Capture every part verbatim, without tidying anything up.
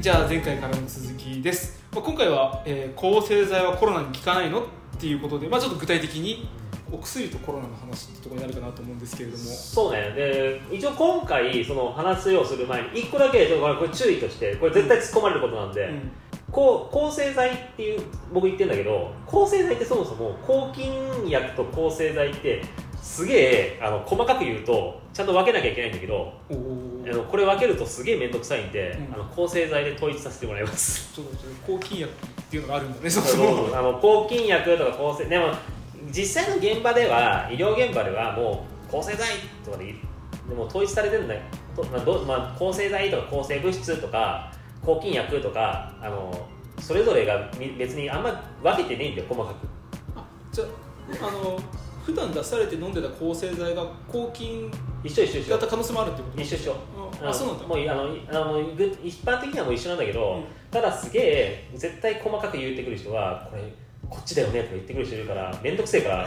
い、じゃあ前回からの続きです。まあ、今回は、えー、抗生剤はコロナに効かないのっていうことで、まあ、ちょっと具体的にお薬とコロナの話ってところになるかなと思うんですけれども、そうね。で、一応今回その話をする前にいっこだけちょっとこれ注意として、これ絶対突っ込まれることなんで、うんうん、こう抗生剤っていう僕言ってるんだけど、抗生剤ってそもそも抗菌薬と抗生剤ってすげえあの細かく言うとちゃんと分けなきゃいけないんだけど、あのこれ分けるとすげえ面倒くさいんで、うん、あの抗生剤で統一させてもらいます。そうそうそう、抗菌薬っていうのがあるんだね。そうそうあの抗菌薬とか抗生でも実際の現場では、医療現場ではもう抗生剤とかででも統一されてるんだよ。まあどまあ、抗生剤とか抗生物質とか抗菌薬とか、あのそれぞれが別にあんま分けてないんだよ、細かく。あ、じゃあ、あの普段出されて飲んでた抗生剤が抗菌だった可能性もあるってこと？一緒一緒。あ、そうなんだ。もうあのあの一般的にはもう一緒なんだけど、うん、ただすげえ絶対細かく言ってくる人はこれこっちだよねとか言ってくる人いるからめんどくせえから、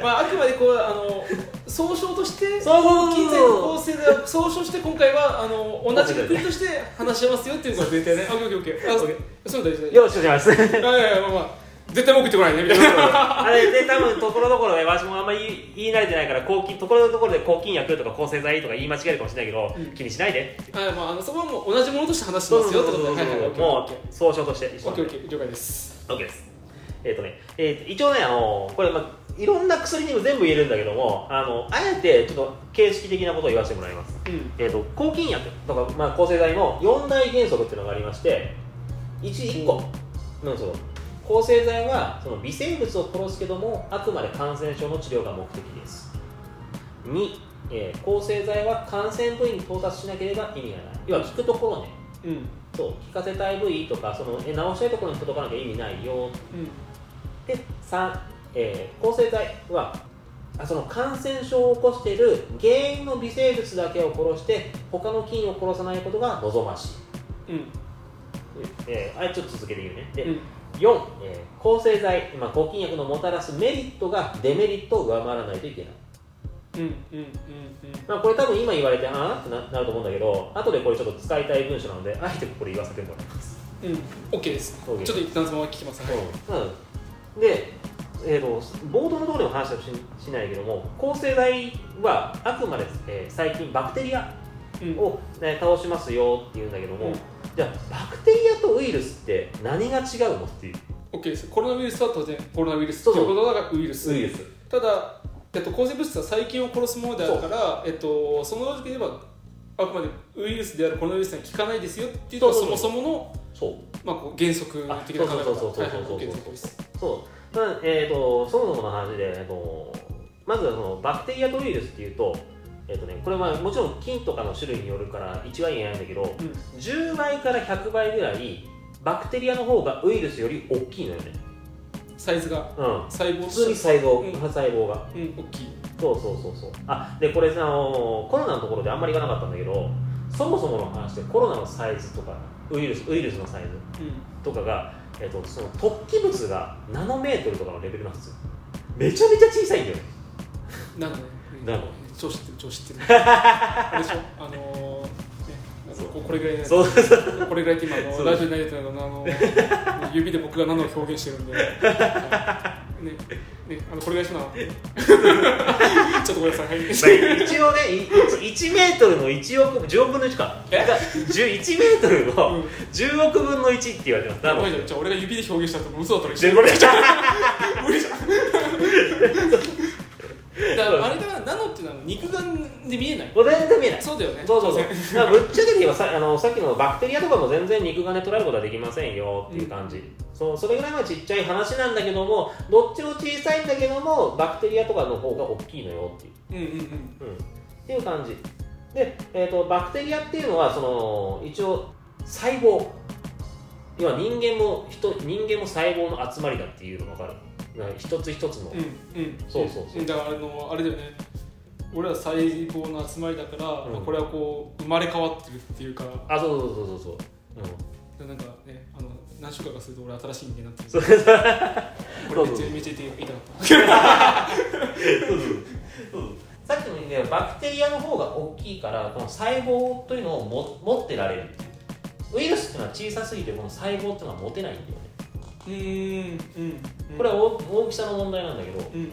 まあ、あくまでこうあの総称として抗菌剤と抗生剤を総称して今回はあの同じくくりとして話しますよっていうのが全体ね。あ、オッケーオッケー。あ、そうそう大事だよ。よろしくお願いします。はいはい、まあまあ絶対文句言ってこないねみたいな。あれで多分ところどころね、わしもあんまり言い慣れてないから抗菌ところどころで抗菌薬とか抗生剤とか言い間違えるかもしれないけど、うん、気にしないで。はい、まああのそこはもう同じものとして話してますよってことで、はいはい、もう総称として一緒。オッケーオッケー、了解です。オッケーです。えっ、ー、とね、えー、一応ねあのこれまあいろんな薬にも全部言えるんだけども、あのあえてちょっと形式的なことを言わせてもらいます。うん、えっ、ー、と抗菌薬とかまあ抗生剤のよん大原則っていうのがありまして、いち、いっこなんですよ。抗生剤はその微生物を殺すけどもあくまで感染症の治療が目的です。に、えー、抗生剤は感染部位に到達しなければ意味がない。要は効くところね、うん、そう効かせたい部位とかその治したいところに届かなきゃ意味ないよ、うん、でさん、えー、抗生剤はその感染症を起こしている原因の微生物だけを殺して他の菌を殺さないことが望ましい、うんえー、あれちょっと続けて言うね。で、うん、よん、えー、抗生剤、まあ、抗菌薬のもたらすメリットがデメリットを上回らないといけない。うんうんうんうん、まあ、これ多分今言われてあーってなると思うんだけど、後でこれちょっと使いたい文章なのであえてこれ言わせてもらいます。うん、 OK です。ちょっと一旦そのまま聞きます。はい、うん、で、えー、と冒頭のところでも話は し, しないけども、抗生剤はあくまで、えー、細菌バクテリアを、ね、倒しますよっていうんだけども、うん、じゃあバクテリアとウイルスって何が違うのっていう。 OK です。コロナウイルスは当然コロナウイルスということだからウイルス、ウイルスただ、えっと、抗生物質は細菌を殺すものであるから、えっと、その時ではあくまでウイルスであるコロナウイルスには効かないですよっていうのが そ, そもそものそう、まあ、こう原則的な考え方。そうそうそうそうそう、まあえー、とそもそもの話で、えー、とまずそのバクテリアとウイルスっていうとえーとね、これはもちろん菌とかの種類によるから一概に言えないんだけど、うん、じゅうばいからひゃくばいぐらいバクテリアの方がウイルスより大きいのよね。サイズが、うん、細胞普通に細胞、うん、細胞が、うん、大きい。そうそうそうそう。あでこれあのコロナのところであんまり言わなかったんだけど、そもそもの話でコロナのサイズとかウイルス、ウイルスのサイズとかが、うんえー、とその突起物がナノメートルとかのレベルなんですよ。めちゃめちゃ小さいんだよね。なのね。なのね。超知ってる、超知ってる。あれでしょ、あのーね、こ, これぐらいです。これぐらいって今のラジオになりたいのが、あのー、指で僕が何を表現してるんで、ねね、あのこれぐらいしな。ちょっとごめんなさい。一応ね、いちメートルのいちおくぶん、じゅうおくぶんのいちか。いちメートルのじゅうおくぶんのいちって言われてます。うん、じゃあ俺が指で表現したって嘘だったら一緒。無理じゃん。だからあれだ、ナノっていうのは肉眼で見えない。全然見えない。そうだよね。そうそうそう。だぶっちゃけて言えばさ、あのさっきのバクテリアとかも全然肉眼で捉えることはできませんよっていう感じ。うん、そうそれぐらいはちっちゃい話なんだけども、どっちも小さいんだけどもバクテリアとかの方が大きいのよっていう。うんうんうん。うん、っていう感じ。で、えっとバクテリアっていうのはその一応細胞、要は人間も人人間も細胞の集まりだっていうのが分かる。一つ一つの、うんうん、そうそうそう。だからあのあれだよね。俺ら細胞の集まりだから、うんまあ、これはこう生まれ変わってるっていうか。あ、そうそうそうそうそう。うん、なんかね、あの何週間かすると俺新しい人間になってる。そうそうそう。これめっちゃめっちゃ痛かった。そうそうそう。さっきのね、りバクテリアの方が大きいからこの細胞というのをも持ってられる。ウイルスっていうのは小さすぎてこの細胞っていうのは持てないんだよね。うーん、うん、これは 大, 大きさの問題なんだけど、うん、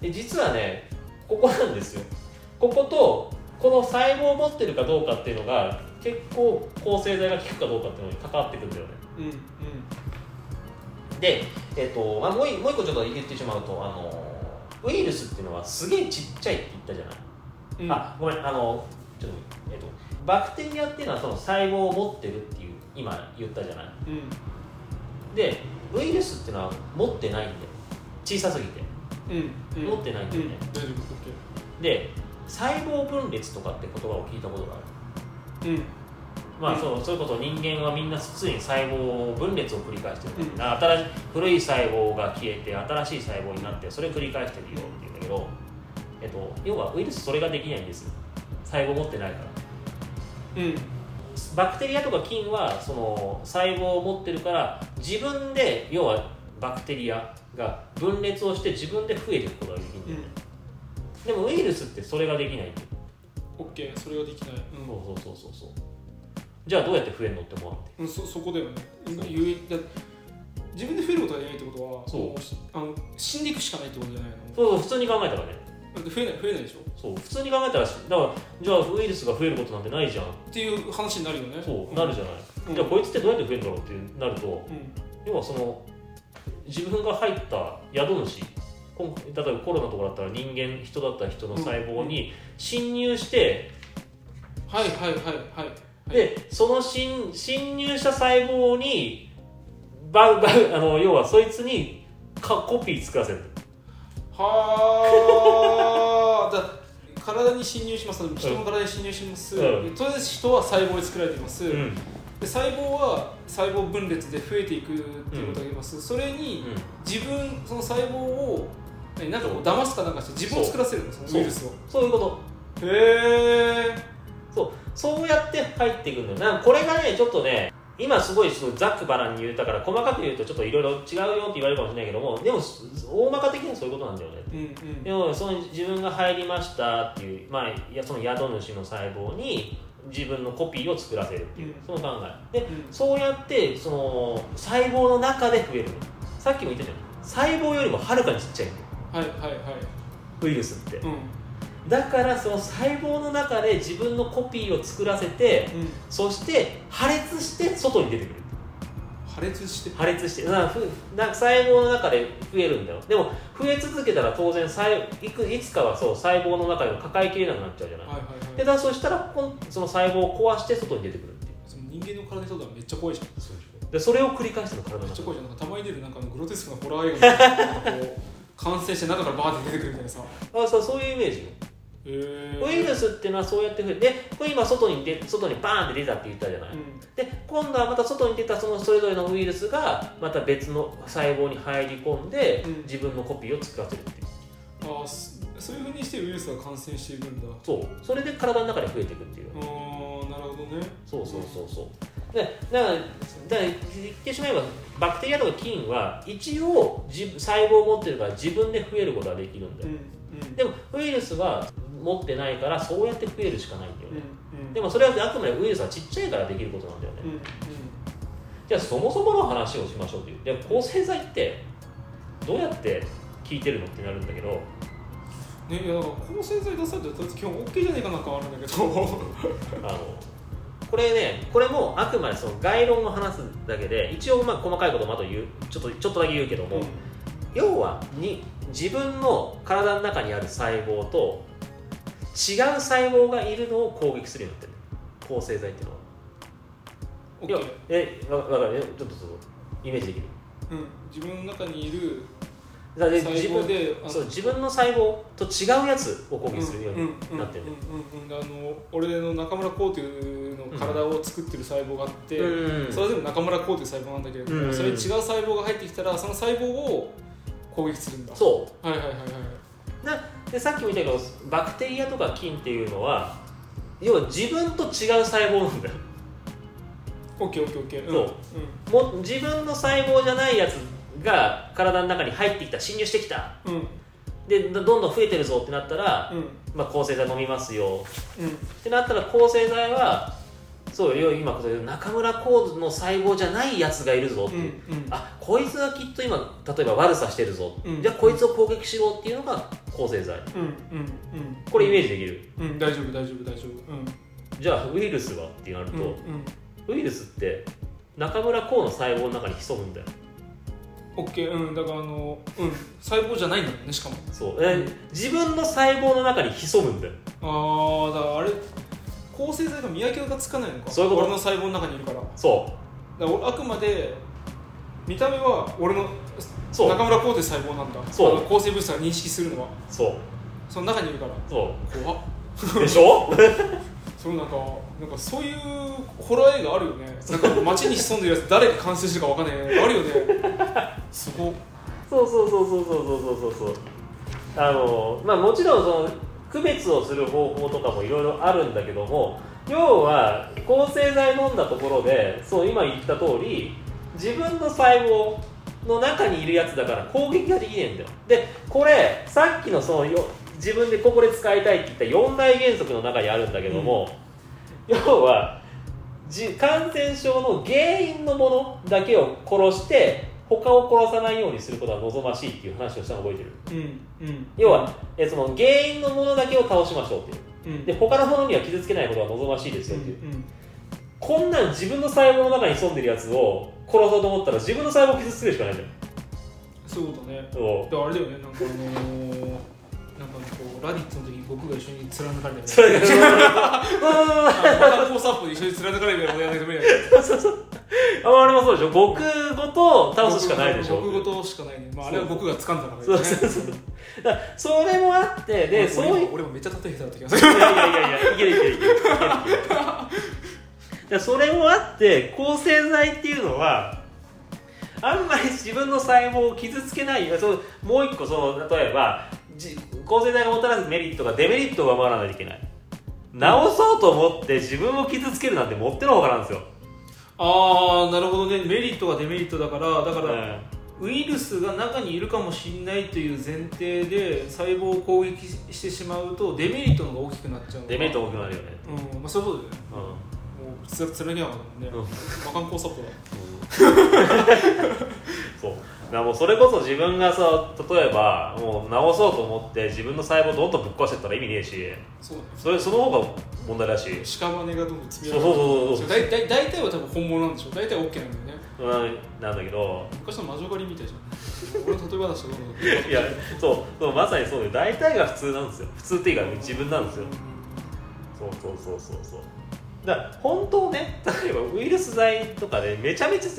で実はねここなんですよ。こことこの細胞を持ってるかどうかっていうのが結構抗生剤が効くかどうかっていうのに関わってくるんだよね。うんうん。で、えーとまあ、もう一個ちょっと言ってしまうとあのウイルスっていうのはすげえちっちゃいって言ったじゃない、うん、あごめんあのちょっと、えーと、バクテリアっていうのはその細胞を持ってるっていう今言ったじゃない、うん、でウイルスっていうのは持ってないんだよ。小さすぎて、うんうん、持ってないんだよね、うんうん、で細胞分裂とかって言葉を聞いたことがある、うん、まあ、うん、そう、そういうこと人間はみんな常に細胞分裂を繰り返してるんだ、うん、新し古い細胞が消えて新しい細胞になってそれを繰り返してるよって言うんだけど、えっと、要はウイルスそれができないんですよ。細胞持ってないから、うん、バクテリアとか菌はその細胞を持ってるから自分で要はバクテリアが分裂をして自分で増えていくことができるんだよね、うん。でもウイルスってそれができない。オッケー、それができない。うん、そうそうそうそう。じゃあどうやって増えるのって思われて。うん、そそこだよね。自分で増えることができないってことは、そうあの死んでいくしかないってことじゃないの。そうそう、普通に考えたらね。だって増えない増えないでしょ。そう、普通に考えたらだからじゃあウイルスが増えることなんてないじゃん。っていう話になるよね。そう、うん、なるじゃない。うん、じゃあこいつってどうやって増えるんだろうってなると、うん、要はその自分が入った宿主。例えばコロナとかだったら人間人だったら人の細胞に侵入して、うん、はいはいはいはい、はい、でその侵入した細胞にバウバウあの要はそいつにかコピー作らせる。はあだ体に侵入します。人の体に侵入します、うん、とりあえず人は細胞に作られています、うん、で細胞は細胞分裂で増えていくっていうことがあります、うん、それに自分その細胞をなんかこう騙すかなんかして自分を作らせるの、そのウイルスを。そういうこと。へえ。そう、そうやって入っていくんだよ。なんかこれがね、ちょっとね、今すごいざっくばらんに言ったから細かく言うとちょっといろいろ違うよって言われるかもしれないけども、でも大まか的にはそういうことなんだよね。うんうん、でもその自分が入りましたっていう、まあその宿主の細胞に自分のコピーを作らせるっていう、うん、その考え。で、うん、そうやってその細胞の中で増えるの。さっきも言ったじゃん。細胞よりもはるかにちっちゃい。はいはいはい、ウイルスって、うん、だからその細胞の中で自分のコピーを作らせて、うん、そして破裂して外に出てくる。破裂して破裂してなんかなんか細胞の中で増えるんだよ。でも増え続けたら当然いくいつかはそう細胞の中でも抱えきれなくなっちゃうじゃない、はいはいはい、でだそしたらその細胞を壊して外に出てくるっていう。その人間の体にとってはめっちゃ怖いじゃん。そうでしょ。でそれを繰り返すの体の中でめっちゃ怖いじゃん。たまに出るなんかのグロテスクなホラー映画みたいななんかこう感染して中からバーって出てくるみたいなさあ、そう、そういうイメージよ。へー。ウイルスっていうのはそうやって増えて、でこれ今外に出外にバーンって出たって言ったじゃない、うん、で今度はまた外に出たそのそれぞれのウイルスがまた別の細胞に入り込んで、うん、自分のコピーを作らせるっていう。ああ、そういう風にしてウイルスが感染していくんだ。そう、それで体の中で増えていくっていう。ああ、なるほどね。そうそうそうそう。でだから、だから言ってしまえばバクテリアとか菌は一応細胞を持ってるから自分で増えることはできるんだよ、うんうん、でもウイルスは持ってないからそうやって増えるしかないんだよね、うんうん、でもそれはあくまでウイルスはちっちゃいからできることなんだよね、うんうん、じゃあそもそもの話をしましょうという。でも抗生剤ってどうやって効いてるのってなるんだけどね。いや、抗生剤出されたら基本 OK じゃねえかなんかあるんだけどあのこれね、これもあくまでその概論を話すだけで一応まあ細かいこともあと言うちょっとちょっとだけ言うけども、うん、要はに自分の体の中にある細胞と違う細胞がいるのを攻撃するようになってる抗生剤っていうのは。OK。要はえ、わかるね。ちょっとイメージできる。うん。自分の中にいる。だで自分でそう自分の細胞と違うやつを攻撃するようになってる。俺の中村光というの体を作ってる細胞があって、うん、それでも中村光という細胞なんだけれども、うん、それに違う細胞が入ってきたらその細胞を攻撃するんだ。そう。はいはいはいはい。なでさっきも言ったけどバクテリアとか菌っていうのは要は自分と違う細胞なんだよ。オッケーオッケーオッケー。そう。うん、も自分の細胞じゃないやつが体の中に入ってきた、侵入してきた、うん、でどんどん増えてるぞってなったら、うんまあ、抗生剤飲みますよ、うん、ってなったら抗生剤はそうよ今中村コードの細胞じゃないやつがいるぞって、うんうん、あこいつがきっと今例えば悪さしてるぞ、うん、じゃあこいつを攻撃しようっていうのが抗生剤、うんうんうん、これイメージできる、うん、大丈夫大丈夫大丈夫、うん、じゃあウイルスはってなると、うんうん、ウイルスって中村コードの細胞の中に潜むんだよ。オッケー、うん、だからあの、うん、細胞じゃないんだもんね、しかもそう、えー、自分の細胞の中に潜むんだよ。ああ、だからあれ抗生剤が見分けがつかないのか。そういうこと。俺の細胞の中にいるからそうだから俺あくまで見た目は俺のそう中村コーテ細胞なんだ。そうあの抗生物質が認識するのはそうその中にいるから。そう怖っでしょそのなんか、なんかそういうホラー映画あるよね。なんか街に潜んでるやつ誰が感染してるかわかんないあるよねそこそうそうそうそうそうそうそうあのまあもちろんその区別をする方法とかもいろいろあるんだけども、要は抗生剤飲んだところでそう今言った通り自分の細胞の中にいるやつだから攻撃ができねえんだよ。でこれさっきのそのよ自分でここで使いたいって言ったよん大原則の中にあるんだけども、うん、要は感染症の原因のものだけを殺して他を殺さないようにすることは望ましいっていう話をしたの覚えてる、うんうん、要はえその原因のものだけを倒しましょうっていう、うん、で他のものには傷つけないことは望ましいですよっていう、うんうん、こんなん自分の細胞の中に潜んでるやつを殺そうと思ったら自分の細胞を傷つけるしかないじゃん。そういうことね。そうだからあれだよね、なんかあのーなんかこうラディッツの時に僕が一緒に貫かれたみたいなバタフォーサップで一緒に貫かれるみたいなことやらないと無理だけどそうそうそうあれもそうでしょ、僕ごと倒すしかないでしょ。僕ごとしかないね、まあ、あれは僕が掴んだからね。そうそうそうだからそれもあってで、俺、そういう俺、俺もめっちゃ縦下手だった気がするいやいやいや、いけるいけるいけるいけるそれもあって、抗生剤っていうのはあんまり自分の細胞を傷つけないよ。そうもう一個その、例えば抗生剤がもたらすメリットがデメリットを上回らないといけない。治そうと思って自分を傷つけるなんてもってのほかなんですよ。ああ、なるほどね。メリットがデメリットだから、だから、うん、ウイルスが中にいるかもしれないという前提で細胞を攻撃してしまうとデメリットの方が大きくなっちゃう。デメリットが大きくなるよね。うん、まあそういうことだよね。うん、もうつらつらにはなるもんね。魔漢光サポだ。そう。だもうそれこそ自分がさ、例えばもう治そうと思って自分の細胞どんどんぶっ壊してったら意味ねえし、 そ, うそれその方が問題だし、屍がどんどん積み上がる。そうそうそうそう、大体は多分本物なんでしょ。大体 OK なんだよね。うん、なんだけど昔の魔女狩りみたいじゃん俺の例え話とかいやそうそう、まさにそうで、大体が普通なんですよ。普通っていうか自分なんですよ。そうそうそうそうそうだから本当ね、例えばウイルス剤とかでめちゃめちゃ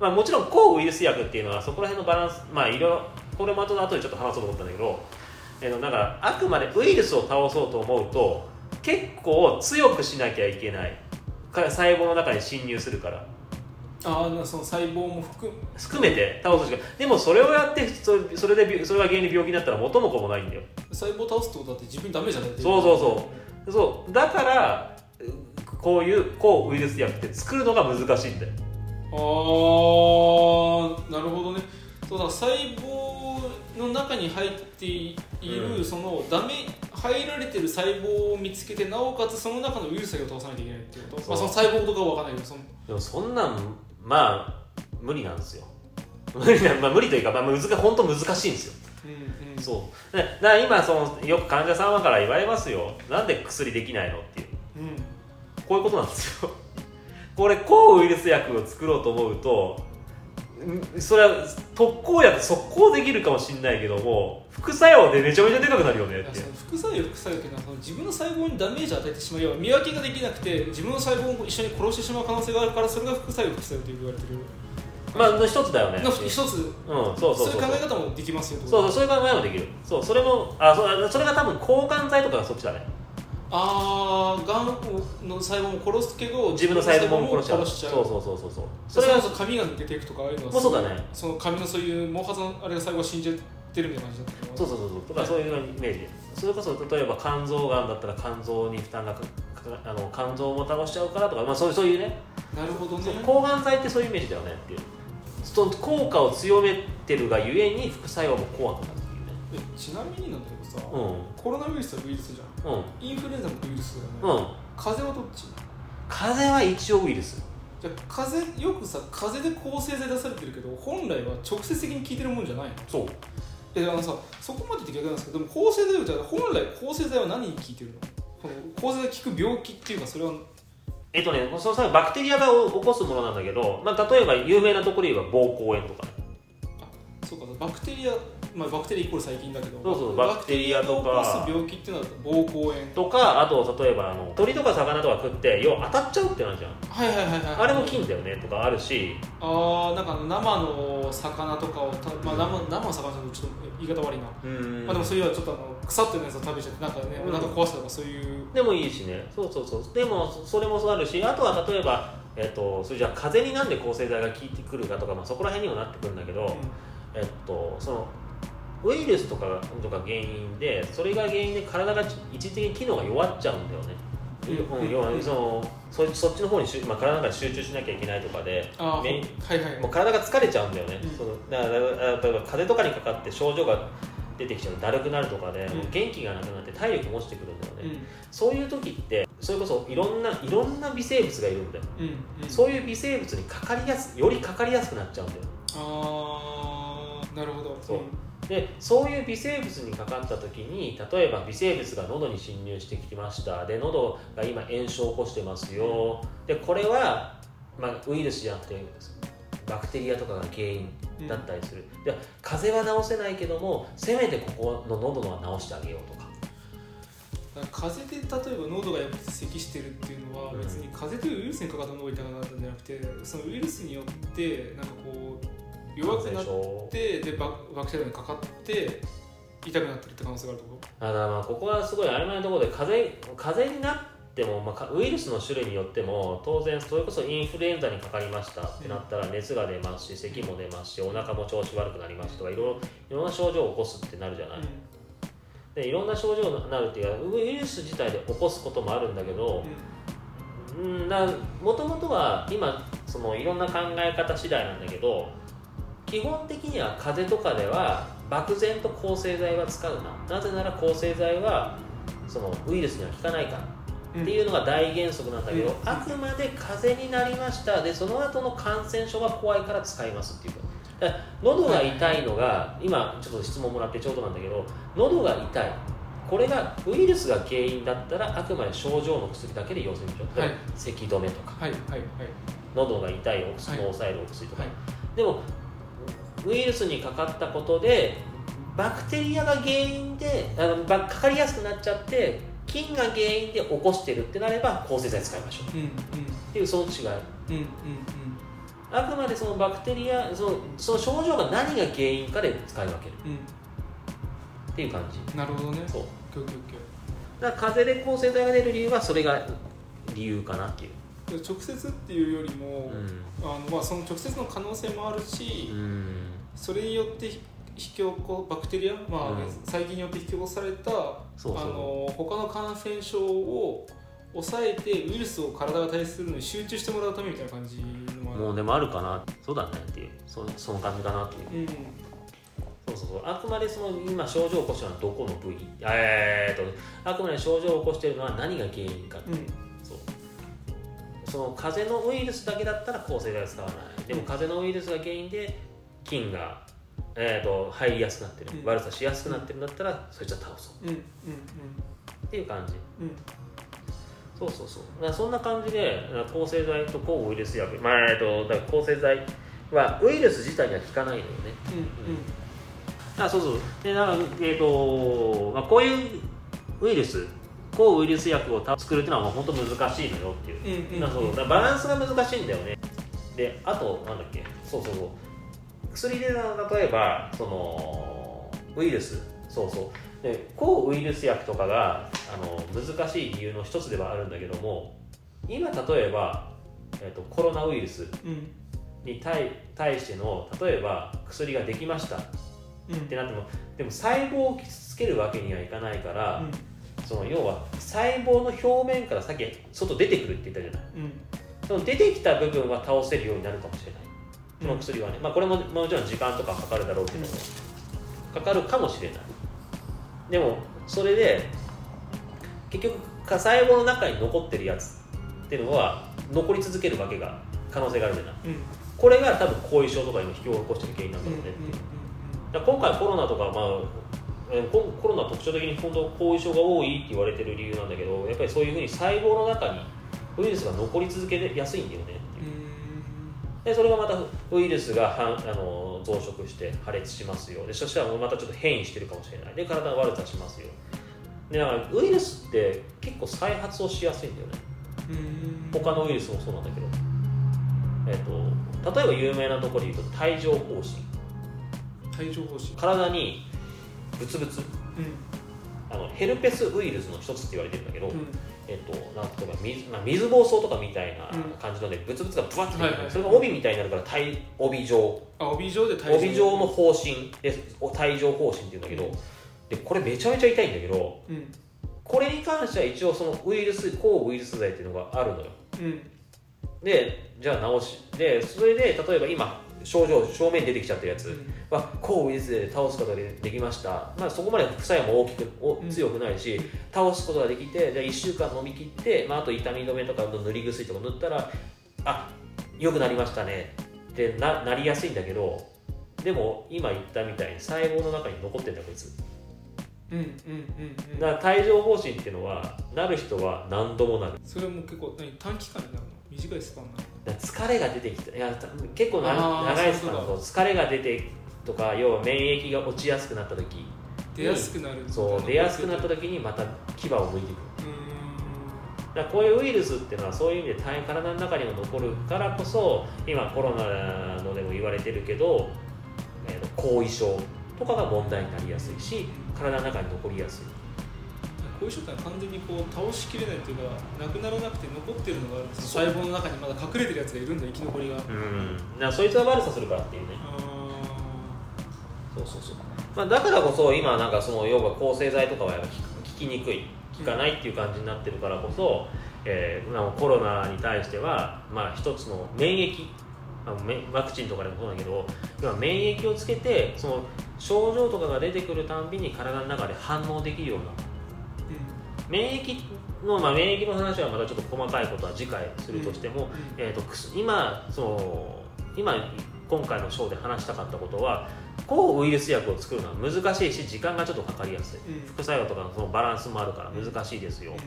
まあ、もちろん抗ウイルス薬っていうのはそこら辺のバランス、まあいろいろこれも後でちょっと話そうと思ったんだけど、えー、なんかあくまでウイルスを倒そうと思うと結構強くしなきゃいけないから細胞の中に侵入するから、ああ、その細胞も含め含めて倒すしか、でもそれをやってそれでそれが原因で病気になったら元も子もないんだよ。細胞を倒すってことだって自分ダメじゃない。そうそうそうそうだからこういう抗ウイルス薬って作るのが難しいんだよ。あー、なるほどね。そうだ、細胞の中に入っている、うん、そのダメ入られてる細胞を見つけて、なおかつその中のウイルスを倒さなきゃいけないっていうこと。まあ、その細胞とかは分かんないけど、そのでもそんなんまあ無理なんですよ。無理な、まあ、無理というか、まあ、難本当難しいんですよ。うんうん、そうだから今そのよく患者さんから言われますよ。なんで薬できないのっていう、うん、こういうことなんですよ。これ抗ウイルス薬を作ろうと思うとそれは特効薬速攻できるかもしれないけども副作用でめちゃめちゃでかくなるよねって。副作用副作用っていうのはその自分の細胞にダメージを与えてしまうような見分けができなくて自分の細胞を一緒に殺してしまう可能性があるから、それが副作用副作用と言われてる。まあ一つだよね。一つ、うん、そうそうそうそう、そういう考え方もできますよ。そうそう、そういう考えもできる。そう、それもあ、そ、それが多分抗がん剤とかがそっちだね。あー、がんの細胞も殺すけど自分の細胞も殺しちゃう。そうそうそうそうそう。それはその髪が抜けていくとかああいうのはそうだね。その髪のそういう毛髪のあれが細胞が死んじゃってるみたいな感じだったから。そうそうそうそう。とかそういうイメージ。それこそ例えば肝臓がんだったら肝臓に負担がかかあの肝臓も倒しちゃうからとか、まあそうそういうね。なるほどね。抗がん剤ってそういうイメージだよねっていう。その効果を強めてるがゆえに副作用も怖くなるっていうね。ちなみになんだけどさ、うん、コロナウイルスはウイルスじゃん、うん、インフルエンザもウイルスだよね、うん、風邪はどっち？風邪は一応ウイルス。じゃあ風邪、よくさ、風邪で抗生剤出されてるけど本来は直接的に効いてるもんじゃないの？そう。え、あのさ、そこまでって逆なんですけど、でも抗生剤は本来抗生剤は何に効いてるの？抗生剤効く病気っていうか、それはえっとね、そのさ、バクテリアが起こすものなんだけど、まあ、例えば有名なところで言えば膀胱炎とか。あ、そうか、バクテリア、まあ、バクテリアイコール細菌だけど、そうそう、バクテリアとか起こす病気っていうのは膀胱炎とか、あと例えばあの鳥とか魚とか食って要は当たっちゃうってなるじゃん。はいはいはいはい、はい、あれも菌だよねとかあるし、ああ、なんか生の魚とかを、まあ、生, 生の魚じゃなくてちょっと言い方悪いな、うん、まあ、でもそういうちょっとあの腐ってるやつを食べちゃってなんかね、お腹壊したとかそういうでもいいしね。そうそうそう、でもそれもそうあるし、あとは例えば、えー、とそれじゃあ風邪になんで抗生剤が効いてくるかとか、まあ、そこら辺にもなってくるんだけど、うん、えっとそのウイルスとかが原因で、それが原因で体が一時的に機能が弱っちゃうんだよね。要はその そ, そっちの方に、まあ、体の中に集中しなきゃいけないとかで、あ、はいはい、もう体が疲れちゃうんだよね、うん、そのだから例えば風邪とかにかかって症状が出てきちゃう、だるくなるとかで、うん、元気がなくなって体力も落ちてくるんだよね、うん、そういう時ってそれこそいろんないろんな微生物がいるんだよ、うんうん、そういう微生物にかかりやすよりかかりやすくなっちゃうんだよ。あー、なるほど。そう、うん、でそういう微生物にかかった時に、例えば微生物が喉に侵入してきました、で喉が今炎症を起こしてますよ、でこれは、まあ、ウイルスじゃなくてバクテリアとかが原因だったりする、うん、で風邪は治せないけどもせめてここの喉のは治してあげようとか。風邪で例えば喉がやっぱり咳してるっていうのは、別に風邪というウイルスにかかったのが痛くなったんじゃなくて、そのウイルスによってなんかこう弱くなってでバクテリアにかかって痛くなってるって可能性があるところ。あ、だからまあここはすごい曖昧なところで、風邪、風邪になっても、まあ、ウイルスの種類によっても当然それこそインフルエンザにかかりましたってなったら熱が出ますし咳も出ますしお腹も調子悪くなりますとかいろいろな症状を起こすってなるじゃない、うん、でいろんな症状になるっていうかウイルス自体で起こすこともあるんだけど、もともとは今そのいろんな考え方次第なんだけど、基本的には風邪とかでは漠然と抗生剤は使うな、なぜなら抗生剤はそのウイルスには効かないからっていうのが大原則なんだけど、うん、あくまで風邪になりましたでその後の感染症が怖いから使いますっていうことだから、喉が痛いのが今ちょっと質問もらってちょうどなんだけど、喉が痛い、これがウイルスが原因だったらあくまで症状の薬だけで要するにちょっと、はい、咳止めとか、はいはいはい、喉が痛いお薬を抑えるお薬とか、はいはい、でもウイルスにかかったことでバクテリアが原因であのかかりやすくなっちゃって菌が原因で起こしてるってなれば抗生剤使いましょう、うんうん、っていうその違い、うんうんうん、あくまでそのバクテリアその、その症状が何が原因かで使い分ける、うん、っていう感じ。なるほどね。そう、きょきょきょだから風邪で抗生剤が出る理由はそれが理由かなっていう。直接っていうよりも、うん、あのまあ、その直接の可能性もあるし、うん、それによって引き起こバクテリア、まあ、うん、細菌によって引き起こされた、そうそう、あの他の感染症を抑えてウイルスを体が対するのに集中してもらうためみたいな感じのもある。もうでもあるかな、そうだねっていう、そ, その感じかなっていう。うん、そうそうそう、あくまでその今症状を起こしてるのはどこの部位、えー、っとあくまで症状を起こしてるのは何が原因かっていう。うん、その風邪のウイルスだけだったら抗生剤は使わない。でも風邪のウイルスが原因で菌が、えー、と入りやすくなってる、うん、悪さしやすくなってるんだったらそれじゃ倒そう、うんうんうん、っていう感じ、うん、そうそうそう、だからそんな感じで抗生剤と抗ウイルス薬、まあ、えー、とだから抗生剤はウイルス自体には効かないのよね、うんうん、あ、そうそう、でなんか、えーとまあ、こういうウイルス抗ウイルス薬を作るっていうのは本当難しいのよっていう、うんうん、なんかそうだバランスが難しいんだよね。で、あとなんだっけ、そうそうそう、薬で例えばそのウイルス、そうそうで抗ウイルス薬とかがあの難しい理由の一つではあるんだけども、今例えば、えーと、コロナウイルスに 対, 対しての例えば薬ができましたってなっても、うん、でも細胞を傷つけるわけにはいかないから、うん、その要は細胞の表面から先外出てくるって言ったじゃない、うん、その出てきた部分は倒せるようになるかもしれない、その薬はね、まあ、これももちろん時間とかかかるだろうけど、うん、かかるかもしれない。でもそれで結局細胞の中に残ってるやつっていうのは残り続けるわけが可能性があるじゃない、うん、これが多分後遺症とか今引き起こしてる原因なんだろうねって、うんうんうん、だから今回コロナとか、まあ、コロナは特徴的に本当後遺症が多いって言われてる理由なんだけど、やっぱりそういうふうに細胞の中にウイルスが残り続けやすいんだよねっていう、うん、でそれがまたウイルスがはあの増殖して破裂しますよ。でそしたらまたちょっと変異してるかもしれない。で体が悪さしますよ。でだからウイルスって結構再発をしやすいんだよね。うん、他のウイルスもそうなんだけど、えっと、例えば有名なところで言うと帯状疱疹。帯状疱疹。体にブツブツ、うん、あのヘルペスウイルスの一つって言われてるんだけど、うん、えっとなんとか水、まあ、水疱瘡とかみたいな感じので、うん、ブツブツがブワッと出てくる。それが帯みたいになるから帯帯状。あ、帯状で帯状。帯状の疱疹で帯状疱疹って言うんだけど。うん、でこれめちゃめちゃ痛いんだけど、うん、これに関しては一応そのウイルス抗ウイルス剤っていうのがあるのよ、うん、でじゃあ治しでそれで例えば今症状正面に出てきちゃってるやつは、うん、抗ウイルスで倒すことができました。まあ、そこまで副作用も大きく強くないし、うん、倒すことができてじゃあいっしゅうかん飲み切って、まあ、あと痛み止めとか塗り薬とか塗ったらあ良くなりましたねって な, なりやすいんだけど、でも今言ったみたいに細胞の中に残ってるんだこいつ。うんうんうんうん、だから帯状疱疹っていうのはなる人は何度もなる。それはもう結構短期間になるの？短いスパンなの？だ疲れが出てきたいや結構長いスパンだと疲れが出てとか要は免疫が落ちやすくなった時出やすくなる、うん、そう出やすくなった時にまた牙を剥いていく。うんだこういうウイルスっていうのはそういう意味で体の中にも残るからこそ今コロナのでも言われてるけど、えー、後遺症とかが問題になりやすいし体の中に残りやすい。後遺症ってのは完全にこう倒しきれないというかなくならなくて残ってるのがあるんですよ。細胞の中にまだ隠れてるやつがいるんだ生き残りが。うんだそいつが悪さするからっていうね。あそうそうそう、まあ、だからこそ今なんかその要は抗生剤とかは効きにくい効かないっていう感じになってるからこそ、うんえー、コロナに対してはまあ一つの免疫ワクチンとかでもそうだけど免疫をつけてその症状とかが出てくるたんびに体の中で反応できるような、うん、免疫の、まあ、免疫の話はまたちょっと細かいことは次回するとしても、うんえー、と今その今今回のショーで話したかったことは抗ウイルス薬を作るのは難しいし時間がちょっとかかりやすい、うん、副作用とか の, そのバランスもあるから難しいですよ、うん、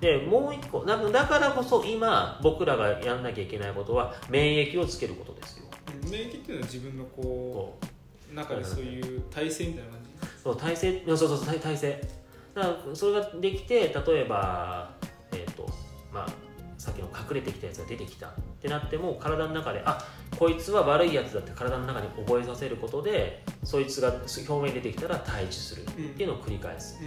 でもう一個だからこそ今僕らがやんなきゃいけないことは免疫をつけることですよ。免疫っていうのは自分のこう中でそういう体制みたいな感じ。そう体制、そうそうそう体制。だからそれができて例えばえっとまあさっきの隠れてきたやつが出てきたってなっても体の中であこいつは悪いやつだって体の中に覚えさせることでそいつが表面に出てきたら退治するっていうのを繰り返す。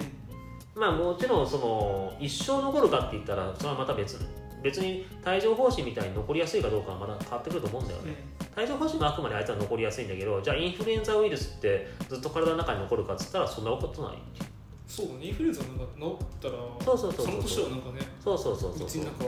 うん、まあもちろんその一生残るかって言ったらそれはまた別の。別に帯状疱疹みたいに残りやすいかどうかはまだ変わってくると思うんだよね。帯状疱疹はあくまであいつは残りやすいんだけど、じゃあインフルエンザウイルスってずっと体の中に残るかっつったらそんなことない。そうだね、インフルエンザなんか治ったらそうそうそうそうその年はなんかね、そうそうそうそう、うちになんか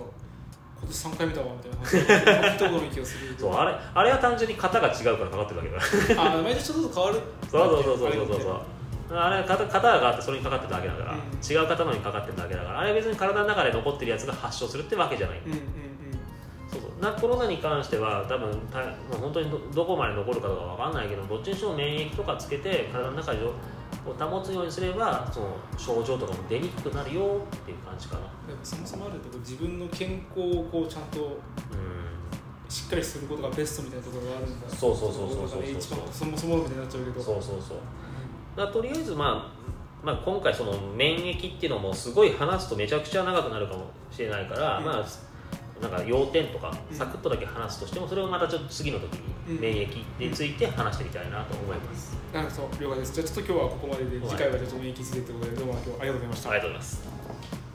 今年さんかいめだわみたいな話、驚きをする。そうあれあれは単純に型が違うからかかってるだけだ。あ毎年ちょっと変わる。そうそうそうそうそうそう。あれは型があってそれにかかってるだけだから、うん、違う型のにかかってるだけだからあれは別に体の中で残ってるやつが発症するってわけじゃない、うんうんうん、そうそうなコロナに関しては多分たもう本当に ど, どこまで残るかとかわかんないけどどっちにしろ免疫とかつけて体の中を保つようにすればその症状とかも出にくくなるよっていう感じかな。そもそもあるとこ自分の健康をこうちゃんと、うんしっかりすることがベストみたいなところがあるんだ。そうそうそうそうそうそうそうそうそうそうそうそうそうそうだとりあえず、まあまあ、今回その免疫っていうのもすごい話すとめちゃくちゃ長くなるかもしれないから、うんまあ、なんか要点とかサクッとだけ話すとしてもそれをまたちょっと次の時に免疫について話してみたいなと思います、うんうん、なるほど了解です。じゃあちょっと今日はここまでで次回はちょっと免疫についてということでどうも今日はありがとうございました。ありがとうございます。